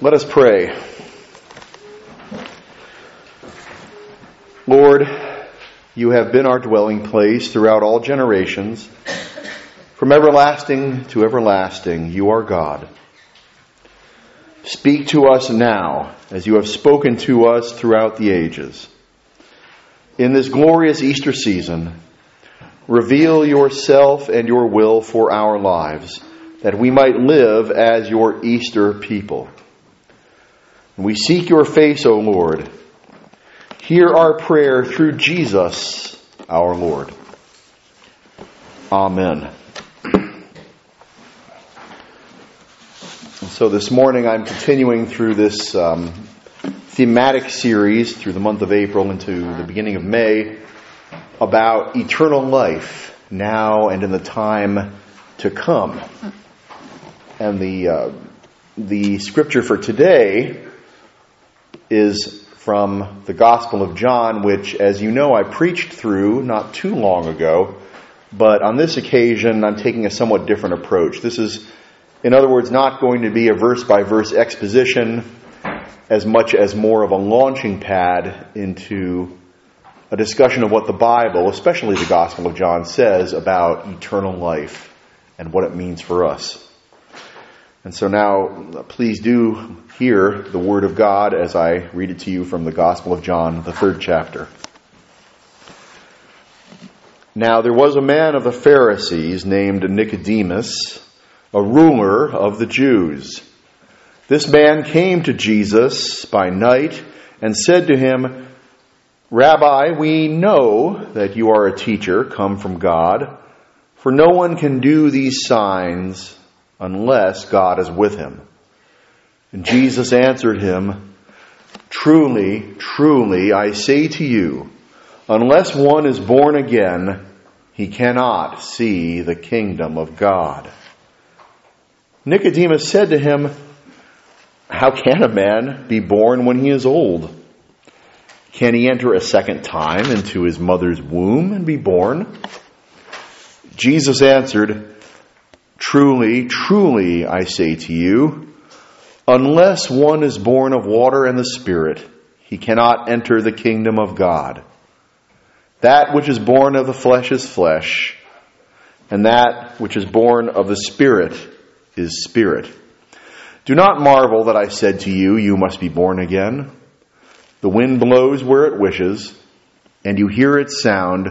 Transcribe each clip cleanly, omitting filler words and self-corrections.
Let us pray. Lord, you have been our dwelling place throughout all generations. From everlasting to everlasting, you are God. Speak to us now, as you have spoken to us throughout the ages. In this glorious Easter season, reveal yourself and your will for our lives, that we might live as your Easter people. We seek your face, O Lord. Hear our prayer through Jesus, our Lord. Amen. And so this morning I'm continuing through this thematic series through the month of April into the beginning of May about eternal life now and in the time to come. And the scripture for today is from the Gospel of John, which, as you know, I preached through not too long ago, but on this occasion I'm taking a somewhat different approach. This is, in other words, not going to be a verse-by-verse exposition as much as more of a launching pad into a discussion of what the Bible, especially the Gospel of John, says about eternal life and what it means for us. And so now, please do hear the Word of God as I read it to you from the Gospel of John, the 3rd chapter. Now there was a man of the Pharisees named Nicodemus, a ruler of the Jews. This man came to Jesus by night and said to him, "Rabbi, we know that you are a teacher come from God, for no one can do these signs unless God is with him." And Jesus answered him, "Truly, truly, I say to you, unless one is born again, he cannot see the kingdom of God." Nicodemus said to him, "How can a man be born when he is old? Can he enter a second time into his mother's womb and be born?" Jesus answered, "Truly, truly, I say to you, unless one is born of water and the Spirit, he cannot enter the kingdom of God. That which is born of the flesh is flesh, and that which is born of the Spirit is spirit. Do not marvel that I said to you, you must be born again. The wind blows where it wishes, and you hear its sound,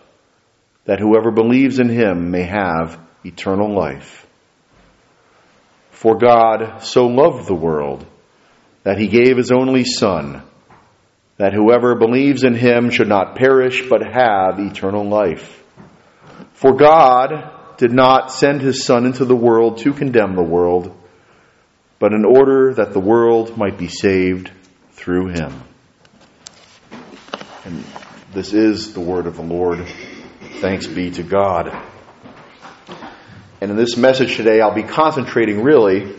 that whoever believes in him may have eternal life. For God so loved the world that he gave his only Son, that whoever believes in him should not perish but have eternal life. For God did not send his Son into the world to condemn the world, but in order that the world might be saved through him." And this is the word of the Lord. Thanks be to God. And in this message today, I'll be concentrating really,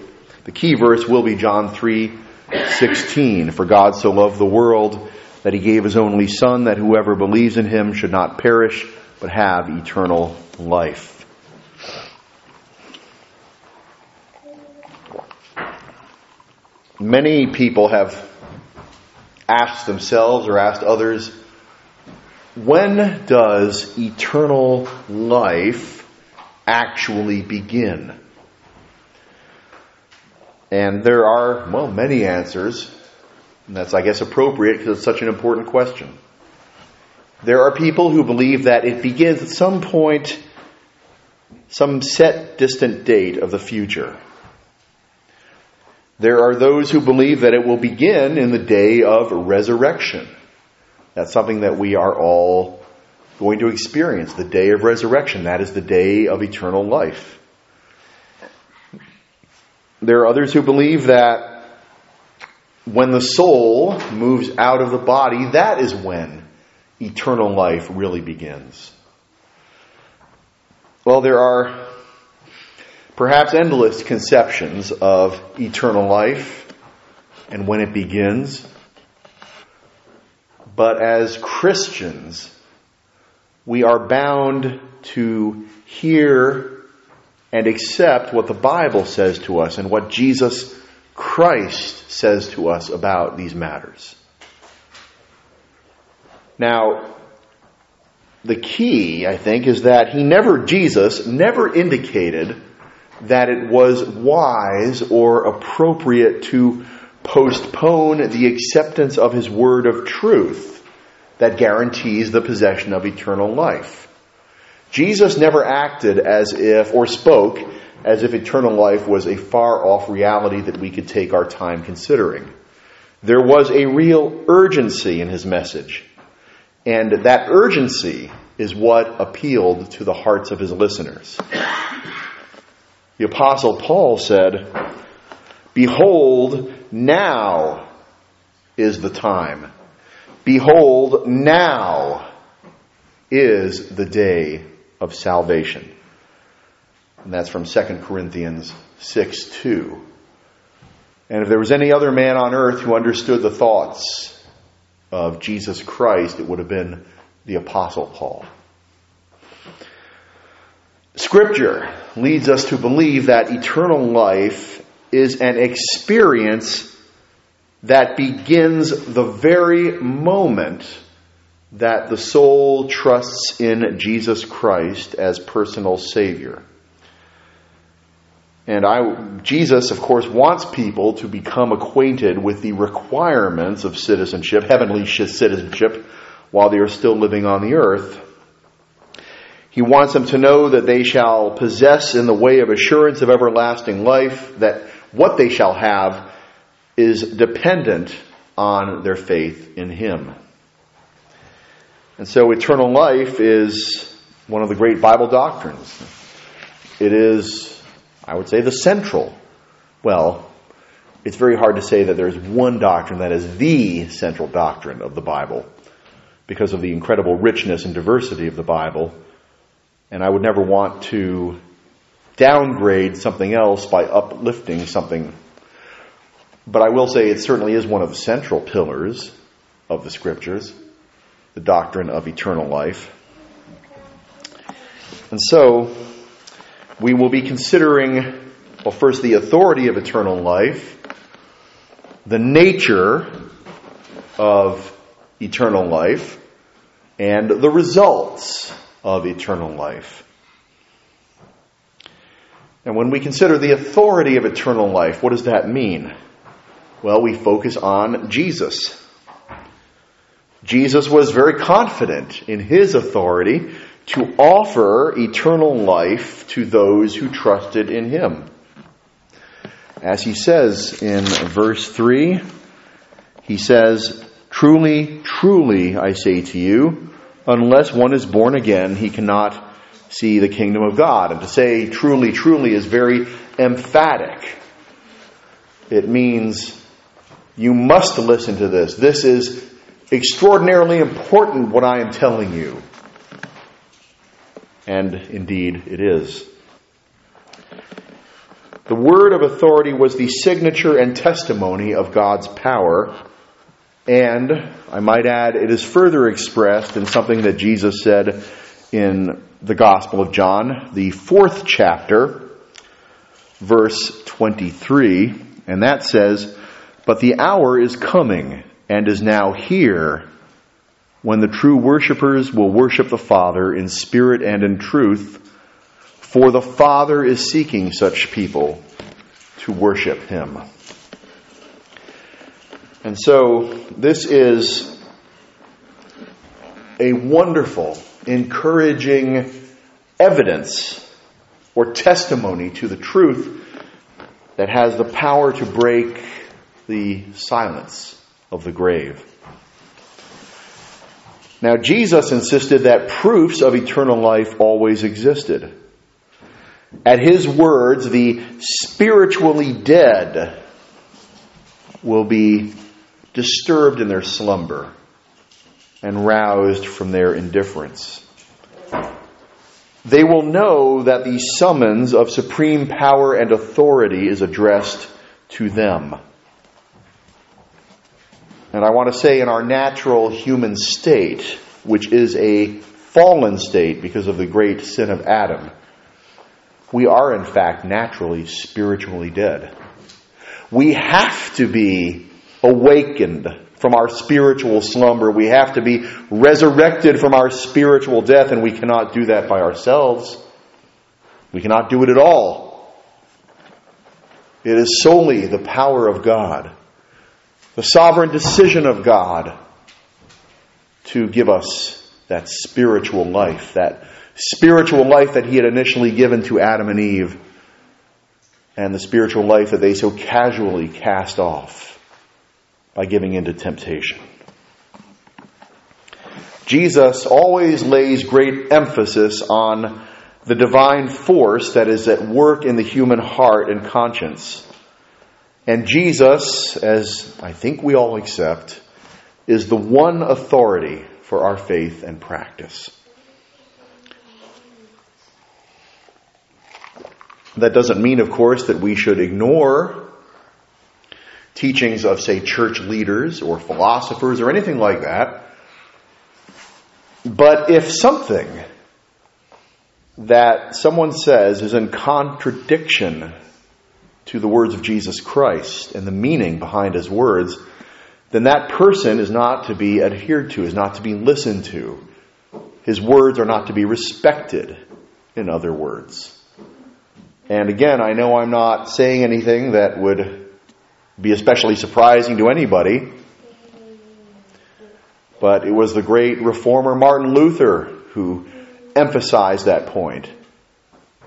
the key verse will be John 3:16. "For God so loved the world that he gave his only Son, that whoever believes in him should not perish, but have eternal life." Many people have asked themselves or asked others, when does eternal life actually begin? And there are, many answers. And that's, I guess, appropriate because it's such an important question. There are people who believe that it begins at some point, some set distant date of the future. There are those who believe that it will begin in the day of resurrection. That's something that we are all going to experience, the day of resurrection. That is the day of eternal life. There are others who believe that when the soul moves out of the body, that is when eternal life really begins. Well, there are perhaps endless conceptions of eternal life and when it begins. But as Christians, we are bound to hear and accept what the Bible says to us and what Jesus Christ says to us about these matters. Now, the key, I think, is that Jesus never indicated that it was wise or appropriate to postpone the acceptance of his word of truth that guarantees the possession of eternal life. Jesus never acted as if, or spoke as if, eternal life was a far-off reality that we could take our time considering. There was a real urgency in his message, and that urgency is what appealed to the hearts of his listeners. The Apostle Paul said, "Behold, now is the time. Behold, now is the day of salvation." And that's from 2 Corinthians 6:2. And if there was any other man on earth who understood the thoughts of Jesus Christ, it would have been the Apostle Paul. Scripture leads us to believe that eternal life is an experience that begins the very moment that the soul trusts in Jesus Christ as personal Savior. And Jesus, of course, wants people to become acquainted with the requirements of citizenship, heavenly citizenship, while they are still living on the earth. He wants them to know that they shall possess in the way of assurance of everlasting life, that what they shall have is dependent on their faith in Him. And so eternal life is one of the great Bible doctrines. It is, I would say, the central. Well, it's very hard to say that there's one doctrine that is the central doctrine of the Bible because of the incredible richness and diversity of the Bible. And I would never want to downgrade something else by uplifting something. But I will say it certainly is one of the central pillars of the Scriptures, the doctrine of eternal life. And so we will be considering, well, first the authority of eternal life, the nature of eternal life, and the results of eternal life. And when we consider the authority of eternal life, what does that mean? Well, we focus on Jesus. Jesus was very confident in his authority to offer eternal life to those who trusted in him. As he says in verse 3, he says, "Truly, truly, I say to you, unless one is born again, he cannot see the kingdom of God." And to say "truly, truly" is very emphatic. It means you must listen to this. This is extraordinarily important, what I am telling you. And indeed, it is. The word of authority was the signature and testimony of God's power. And, I might add, it is further expressed in something that Jesus said in the Gospel of John, the 4th chapter, verse 23. And that says, "But the hour is coming, and is now here, when the true worshipers will worship the Father in spirit and in truth, for the Father is seeking such people to worship Him." And so this is a wonderful, encouraging evidence or testimony to the truth that has the power to break the silence of the grave. Now, Jesus insisted that proofs of eternal life always existed. At his words, the spiritually dead will be disturbed in their slumber and roused from their indifference. They will know that the summons of supreme power and authority is addressed to them. And I want to say, in our natural human state, which is a fallen state because of the great sin of Adam, we are in fact naturally spiritually dead. We have to be awakened from our spiritual slumber. We have to be resurrected from our spiritual death, and we cannot do that by ourselves. We cannot do it at all. It is solely the power of God, the sovereign decision of God, to give us that spiritual life, that he had initially given to Adam and Eve, and the spiritual life that they so casually cast off by giving in to temptation. Jesus always lays great emphasis on the divine force that is at work in the human heart and conscience. And Jesus, as I think we all accept, is the one authority for our faith and practice. That doesn't mean, of course, that we should ignore teachings of, say, church leaders or philosophers or anything like that. But if something that someone says is in contradiction to the words of Jesus Christ and the meaning behind his words, then that person is not to be adhered to, is not to be listened to. His words are not to be respected, in other words. And again, I know I'm not saying anything that would be especially surprising to anybody, but it was the great reformer Martin Luther who emphasized that point.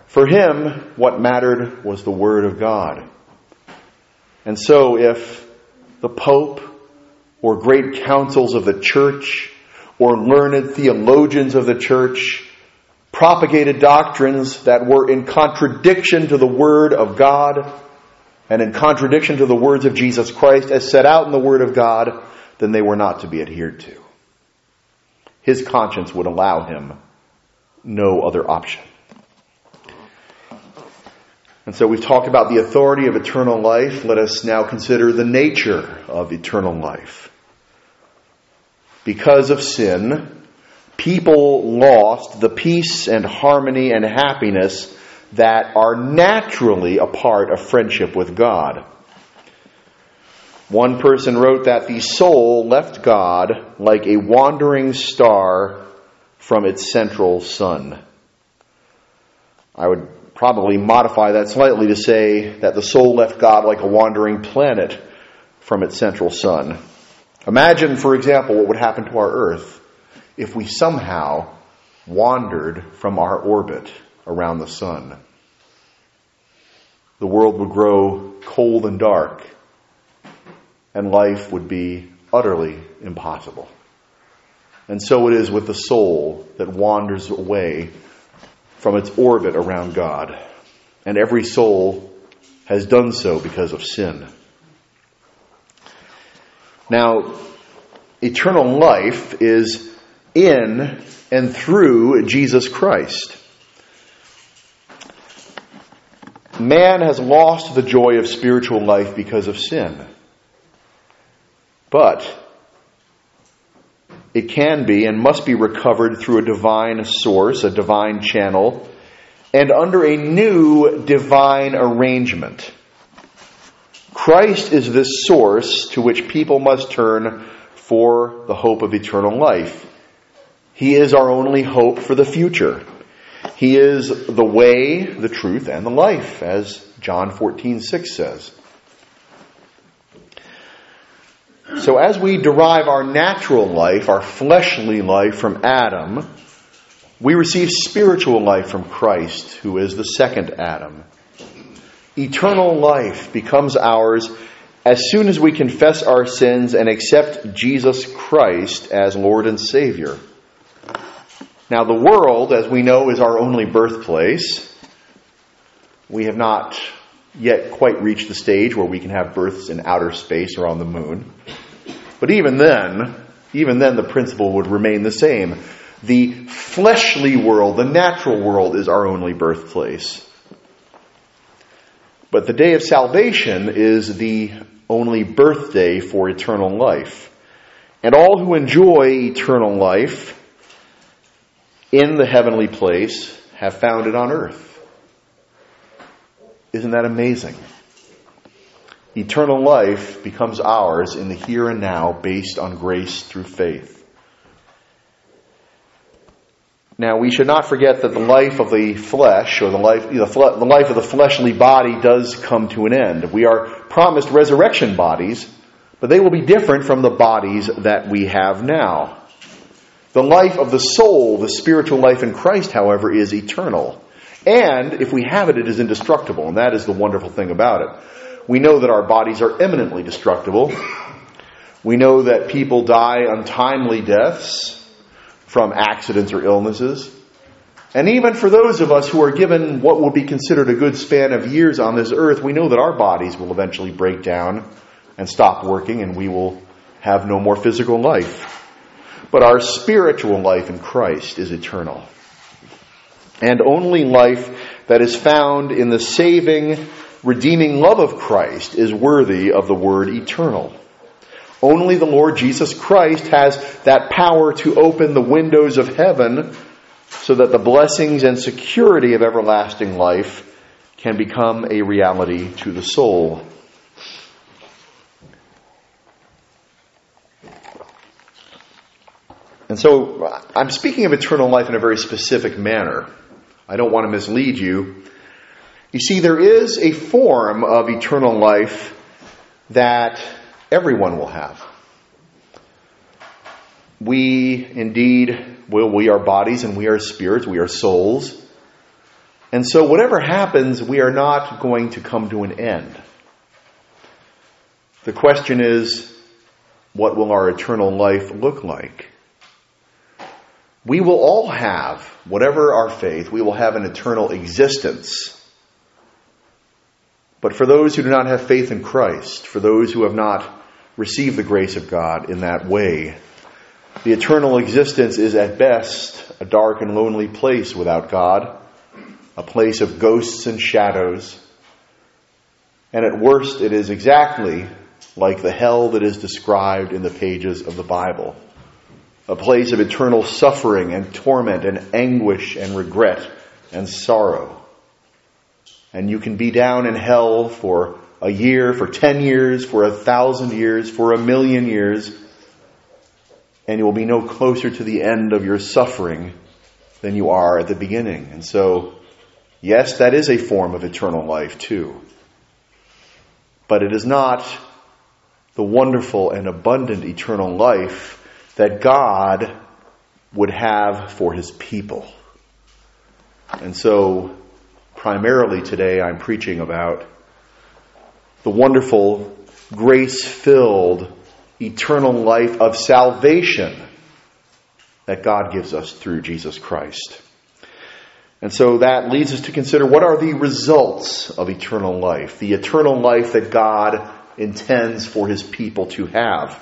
For him, what mattered was the Word of God. And so if the Pope or great councils of the Church or learned theologians of the Church propagated doctrines that were in contradiction to the Word of God and in contradiction to the words of Jesus Christ as set out in the Word of God, then they were not to be adhered to. His conscience would allow him no other option. And so we've talked about the authority of eternal life. Let us now consider the nature of eternal life. Because of sin, people lost the peace and harmony and happiness that are naturally a part of friendship with God. One person wrote that the soul left God like a wandering star from its central sun. I would probably modify that slightly to say that the soul left God like a wandering planet from its central sun. Imagine, for example, what would happen to our Earth if we somehow wandered from our orbit around the sun. The world would grow cold and dark, and life would be utterly impossible. And so it is with the soul that wanders away from its orbit around God. And every soul has done so because of sin. Now, eternal life is in and through Jesus Christ. Man has lost the joy of spiritual life because of sin. But it can be and must be recovered through a divine source, a divine channel, and under a new divine arrangement. Christ is this source to which people must turn for the hope of eternal life. He is our only hope for the future. He is the way, the truth, and the life, as John 14:6 says. So as we derive our natural life, our fleshly life from Adam, we receive spiritual life from Christ, who is the second Adam. Eternal life becomes ours as soon as we confess our sins and accept Jesus Christ as Lord and Savior. Now, the world, as we know, is our only birthplace. We have not yet quite reached the stage where we can have births in outer space or on the moon. But even then the principle would remain the same. The fleshly world, the natural world, is our only birthplace. But the day of salvation is the only birthday for eternal life. And all who enjoy eternal life in the heavenly place have found it on earth. Isn't that amazing? Eternal life becomes ours in the here and now based on grace through faith. Now, we should not forget that the life of the flesh, or the life of the fleshly body, does come to an end. We are promised resurrection bodies, but they will be different from the bodies that we have now. The life of the soul, the spiritual life in Christ, however, is eternal. And if we have it, it is indestructible, and that is the wonderful thing about it. We know that our bodies are eminently destructible. We know that people die untimely deaths from accidents or illnesses. And even for those of us who are given what will be considered a good span of years on this earth, we know that our bodies will eventually break down and stop working, and we will have no more physical life. But our spiritual life in Christ is eternal. And only life that is found in the saving, redeeming love of Christ is worthy of the word eternal. Only the Lord Jesus Christ has that power to open the windows of heaven so that the blessings and security of everlasting life can become a reality to the soul. And so, I'm speaking of eternal life in a very specific manner. I don't want to mislead you. You see, there is a form of eternal life that everyone will have. We, indeed, we are bodies and we are spirits, we are souls. And so whatever happens, we are not going to come to an end. The question is, what will our eternal life look like? We will all have, whatever our faith, we will have an eternal existence. But for those who do not have faith in Christ, for those who have not received the grace of God in that way, the eternal existence is at best a dark and lonely place without God, a place of ghosts and shadows, and at worst it is exactly like the hell that is described in the pages of the Bible, a place of eternal suffering and torment and anguish and regret and sorrow. And you can be down in hell for a year, for 10 years, for 1,000 years, for 1,000,000 years, and you will be no closer to the end of your suffering than you are at the beginning. And so, yes, that is a form of eternal life too. But it is not the wonderful and abundant eternal life that God would have for His people. And so, primarily today, I'm preaching about the wonderful, grace-filled, eternal life of salvation that God gives us through Jesus Christ. And so that leads us to consider, what are the results of eternal life, the eternal life that God intends for His people to have?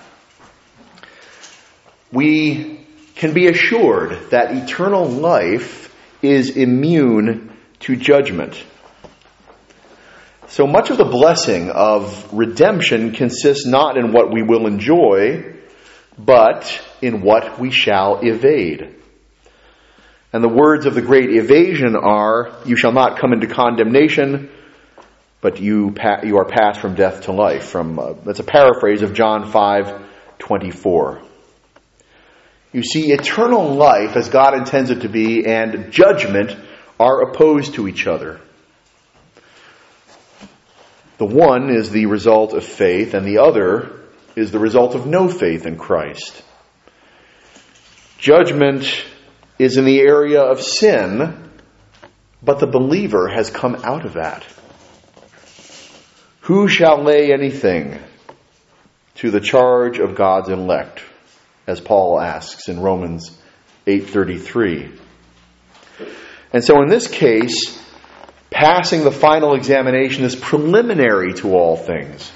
We can be assured that eternal life is immune to judgment. So much of the blessing of redemption consists not in what we will enjoy, but in what we shall evade. And the words of the great evasion are, "You shall not come into condemnation, but you are passed from death to life." That's a paraphrase of John 5:24. You see, eternal life, as God intends it to be, and judgment are opposed to each other. The one is the result of faith, and the other is the result of no faith in Christ. Judgment is in the area of sin, but the believer has come out of that. Who shall lay anything to the charge of God's elect, as Paul asks in Romans 8:33. And so in this case, passing the final examination is preliminary to all things.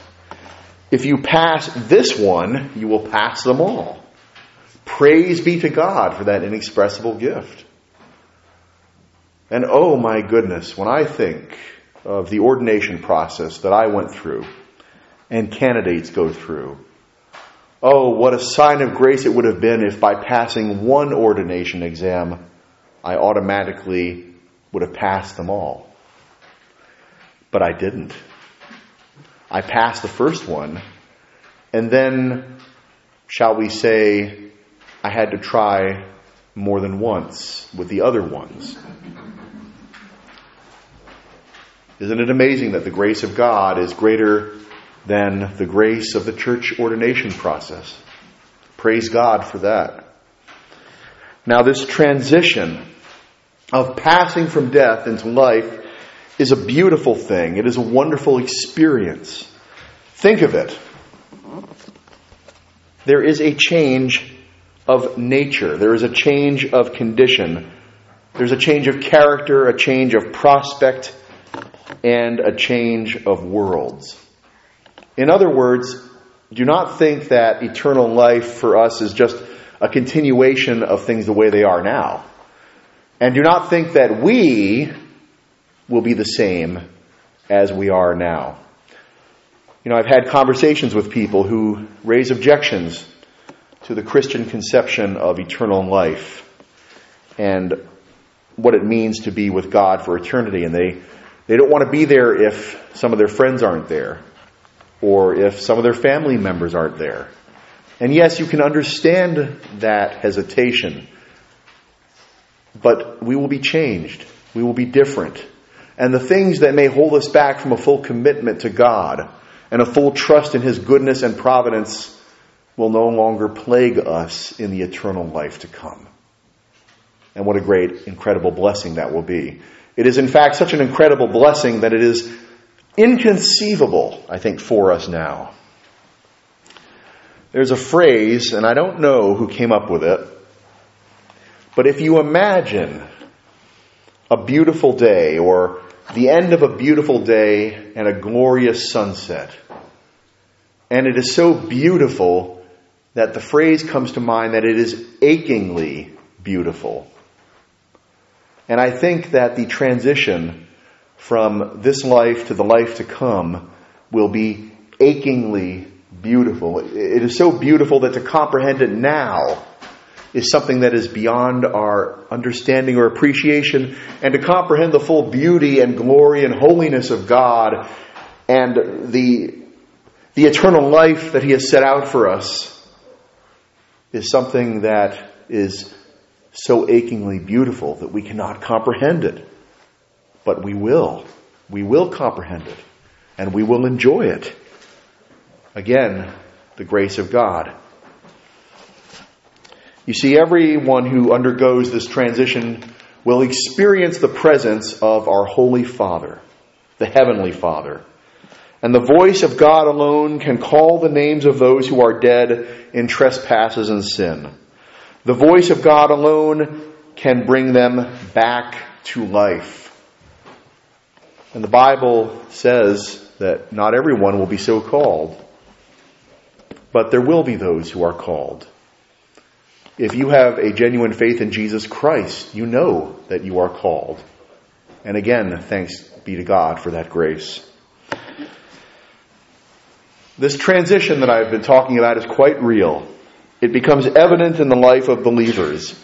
If you pass this one, you will pass them all. Praise be to God for that inexpressible gift. And oh my goodness, when I think of the ordination process that I went through and candidates go through, oh, what a sign of grace it would have been if by passing one ordination exam, I automatically would have passed them all. But I didn't. I passed the first one, and then, shall we say, I had to try more than once with the other ones. Isn't it amazing that the grace of God is greater than the grace of the church ordination process? Praise God for that. Now, this transition of passing from death into life is a beautiful thing. It is a wonderful experience. Think of it. There is a change of nature. There is a change of condition. There's a change of character, a change of prospect, and a change of worlds. In other words, do not think that eternal life for us is just a continuation of things the way they are now. And do not think that we will be the same as we are now. You know, I've had conversations with people who raise objections to the Christian conception of eternal life and what it means to be with God for eternity. And they don't want to be there if some of their friends aren't there or if some of their family members aren't there. And yes, you can understand that hesitation, but we will be changed. We will be different. And the things that may hold us back from a full commitment to God and a full trust in His goodness and providence will no longer plague us in the eternal life to come. And what a great, incredible blessing that will be. It is, in fact, such an incredible blessing that it is inconceivable, I think, for us now. There's a phrase, and I don't know who came up with it, but if you imagine a beautiful day or the end of a beautiful day and a glorious sunset, and it is so beautiful that the phrase comes to mind that it is achingly beautiful. And I think that the transition from this life to the life to come will be achingly beautiful. It is so beautiful that to comprehend it now is something that is beyond our understanding or appreciation. And to comprehend the full beauty and glory and holiness of God and the eternal life that He has set out for us is something that is so achingly beautiful that we cannot comprehend it. But we will. We will comprehend it. And we will enjoy it. Again, the grace of God. You see, everyone who undergoes this transition will experience the presence of our Holy Father, the Heavenly Father. And the voice of God alone can call the names of those who are dead in trespasses and sin. The voice of God alone can bring them back to life. And the Bible says that not everyone will be so called. But there will be those who are called. If you have a genuine faith in Jesus Christ, you know that you are called. And again, thanks be to God for that grace. This transition that I've been talking about is quite real. It becomes evident in the life of believers.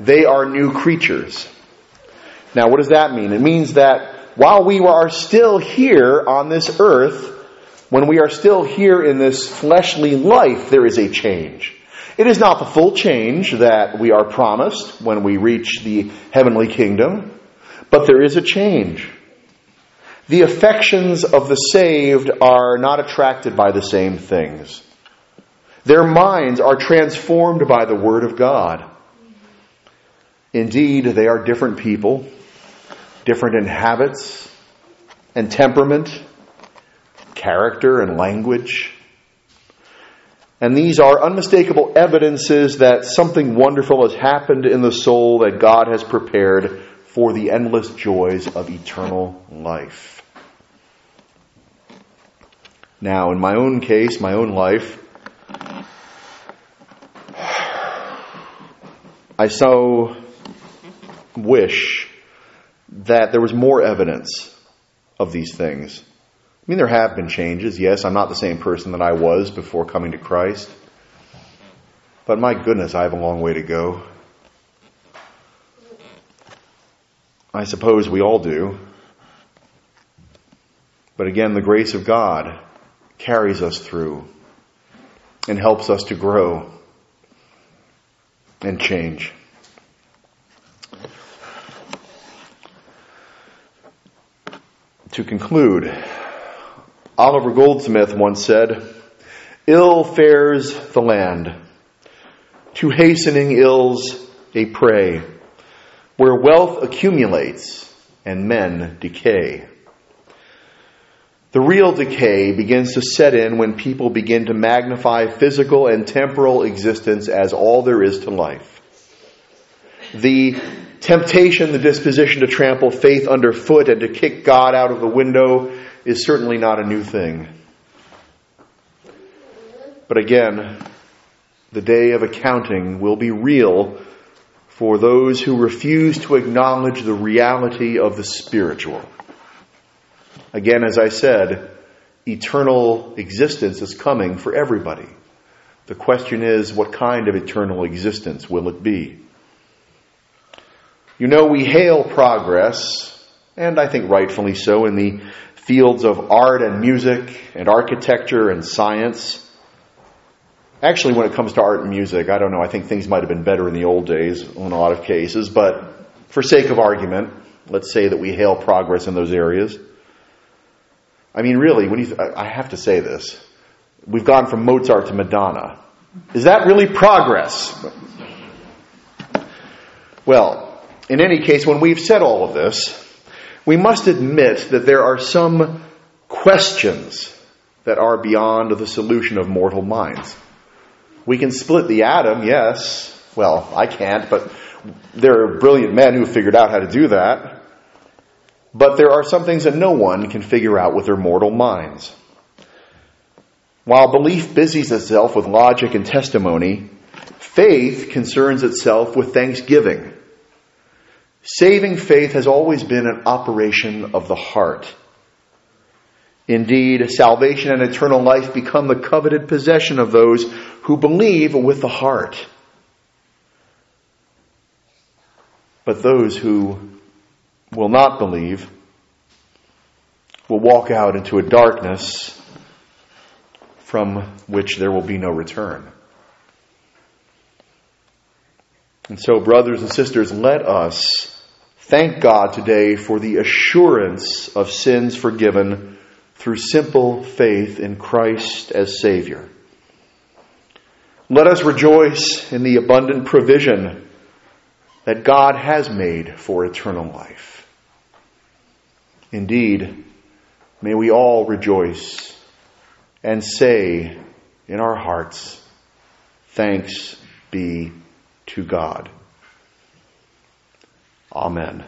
They are new creatures. Now, what does that mean? It means that while we are still here on this earth, when we are still here in this fleshly life, there is a change. It is not the full change that we are promised when we reach the heavenly kingdom, but there is a change. The affections of the saved are not attracted by the same things. Their minds are transformed by the Word of God. Indeed, they are different people, different in habits and temperament, character and language. And these are unmistakable evidences that something wonderful has happened in the soul that God has prepared for the endless joys of eternal life. Now, in my own case, my own life, I so wish that there was more evidence of these things. I mean, there have been changes. Yes, I'm not the same person that I was before coming to Christ. But my goodness, I have a long way to go. I suppose we all do. But again, the grace of God carries us through and helps us to grow and change. To conclude, Oliver Goldsmith once said, "Ill fares the land, to hastening ills a prey, where wealth accumulates and men decay." The real decay begins to set in when people begin to magnify physical and temporal existence as all there is to life. The temptation, the disposition to trample faith underfoot and to kick God out of the window is certainly not a new thing. But again, the day of accounting will be real for those who refuse to acknowledge the reality of the spiritual. Again, as I said, eternal existence is coming for everybody. The question is, what kind of eternal existence will it be? You know, we hail progress, and I think rightfully so, in the fields of art and music and architecture and science. Actually, when it comes to art and music, I don't know, I think things might have been better in the old days in a lot of cases, but for sake of argument, let's say that we hail progress in those areas. I mean, really, I have to say this. We've gone from Mozart to Madonna. Is that really progress? Well, in any case, when we've said all of this, we must admit that there are some questions that are beyond the solution of mortal minds. We can split the atom, yes. Well, I can't, but there are brilliant men who figured out how to do that. But there are some things that no one can figure out with their mortal minds. While belief busies itself with logic and testimony, faith concerns itself with thanksgiving. Saving faith has always been an operation of the heart. Indeed, salvation and eternal life become the coveted possession of those who believe with the heart. But those who will not believe will walk out into a darkness from which there will be no return. And so, brothers and sisters, let us thank God today for the assurance of sins forgiven through simple faith in Christ as Savior. Let us rejoice in the abundant provision that God has made for eternal life. Indeed, may we all rejoice and say in our hearts, "Thanks be to God." Amen.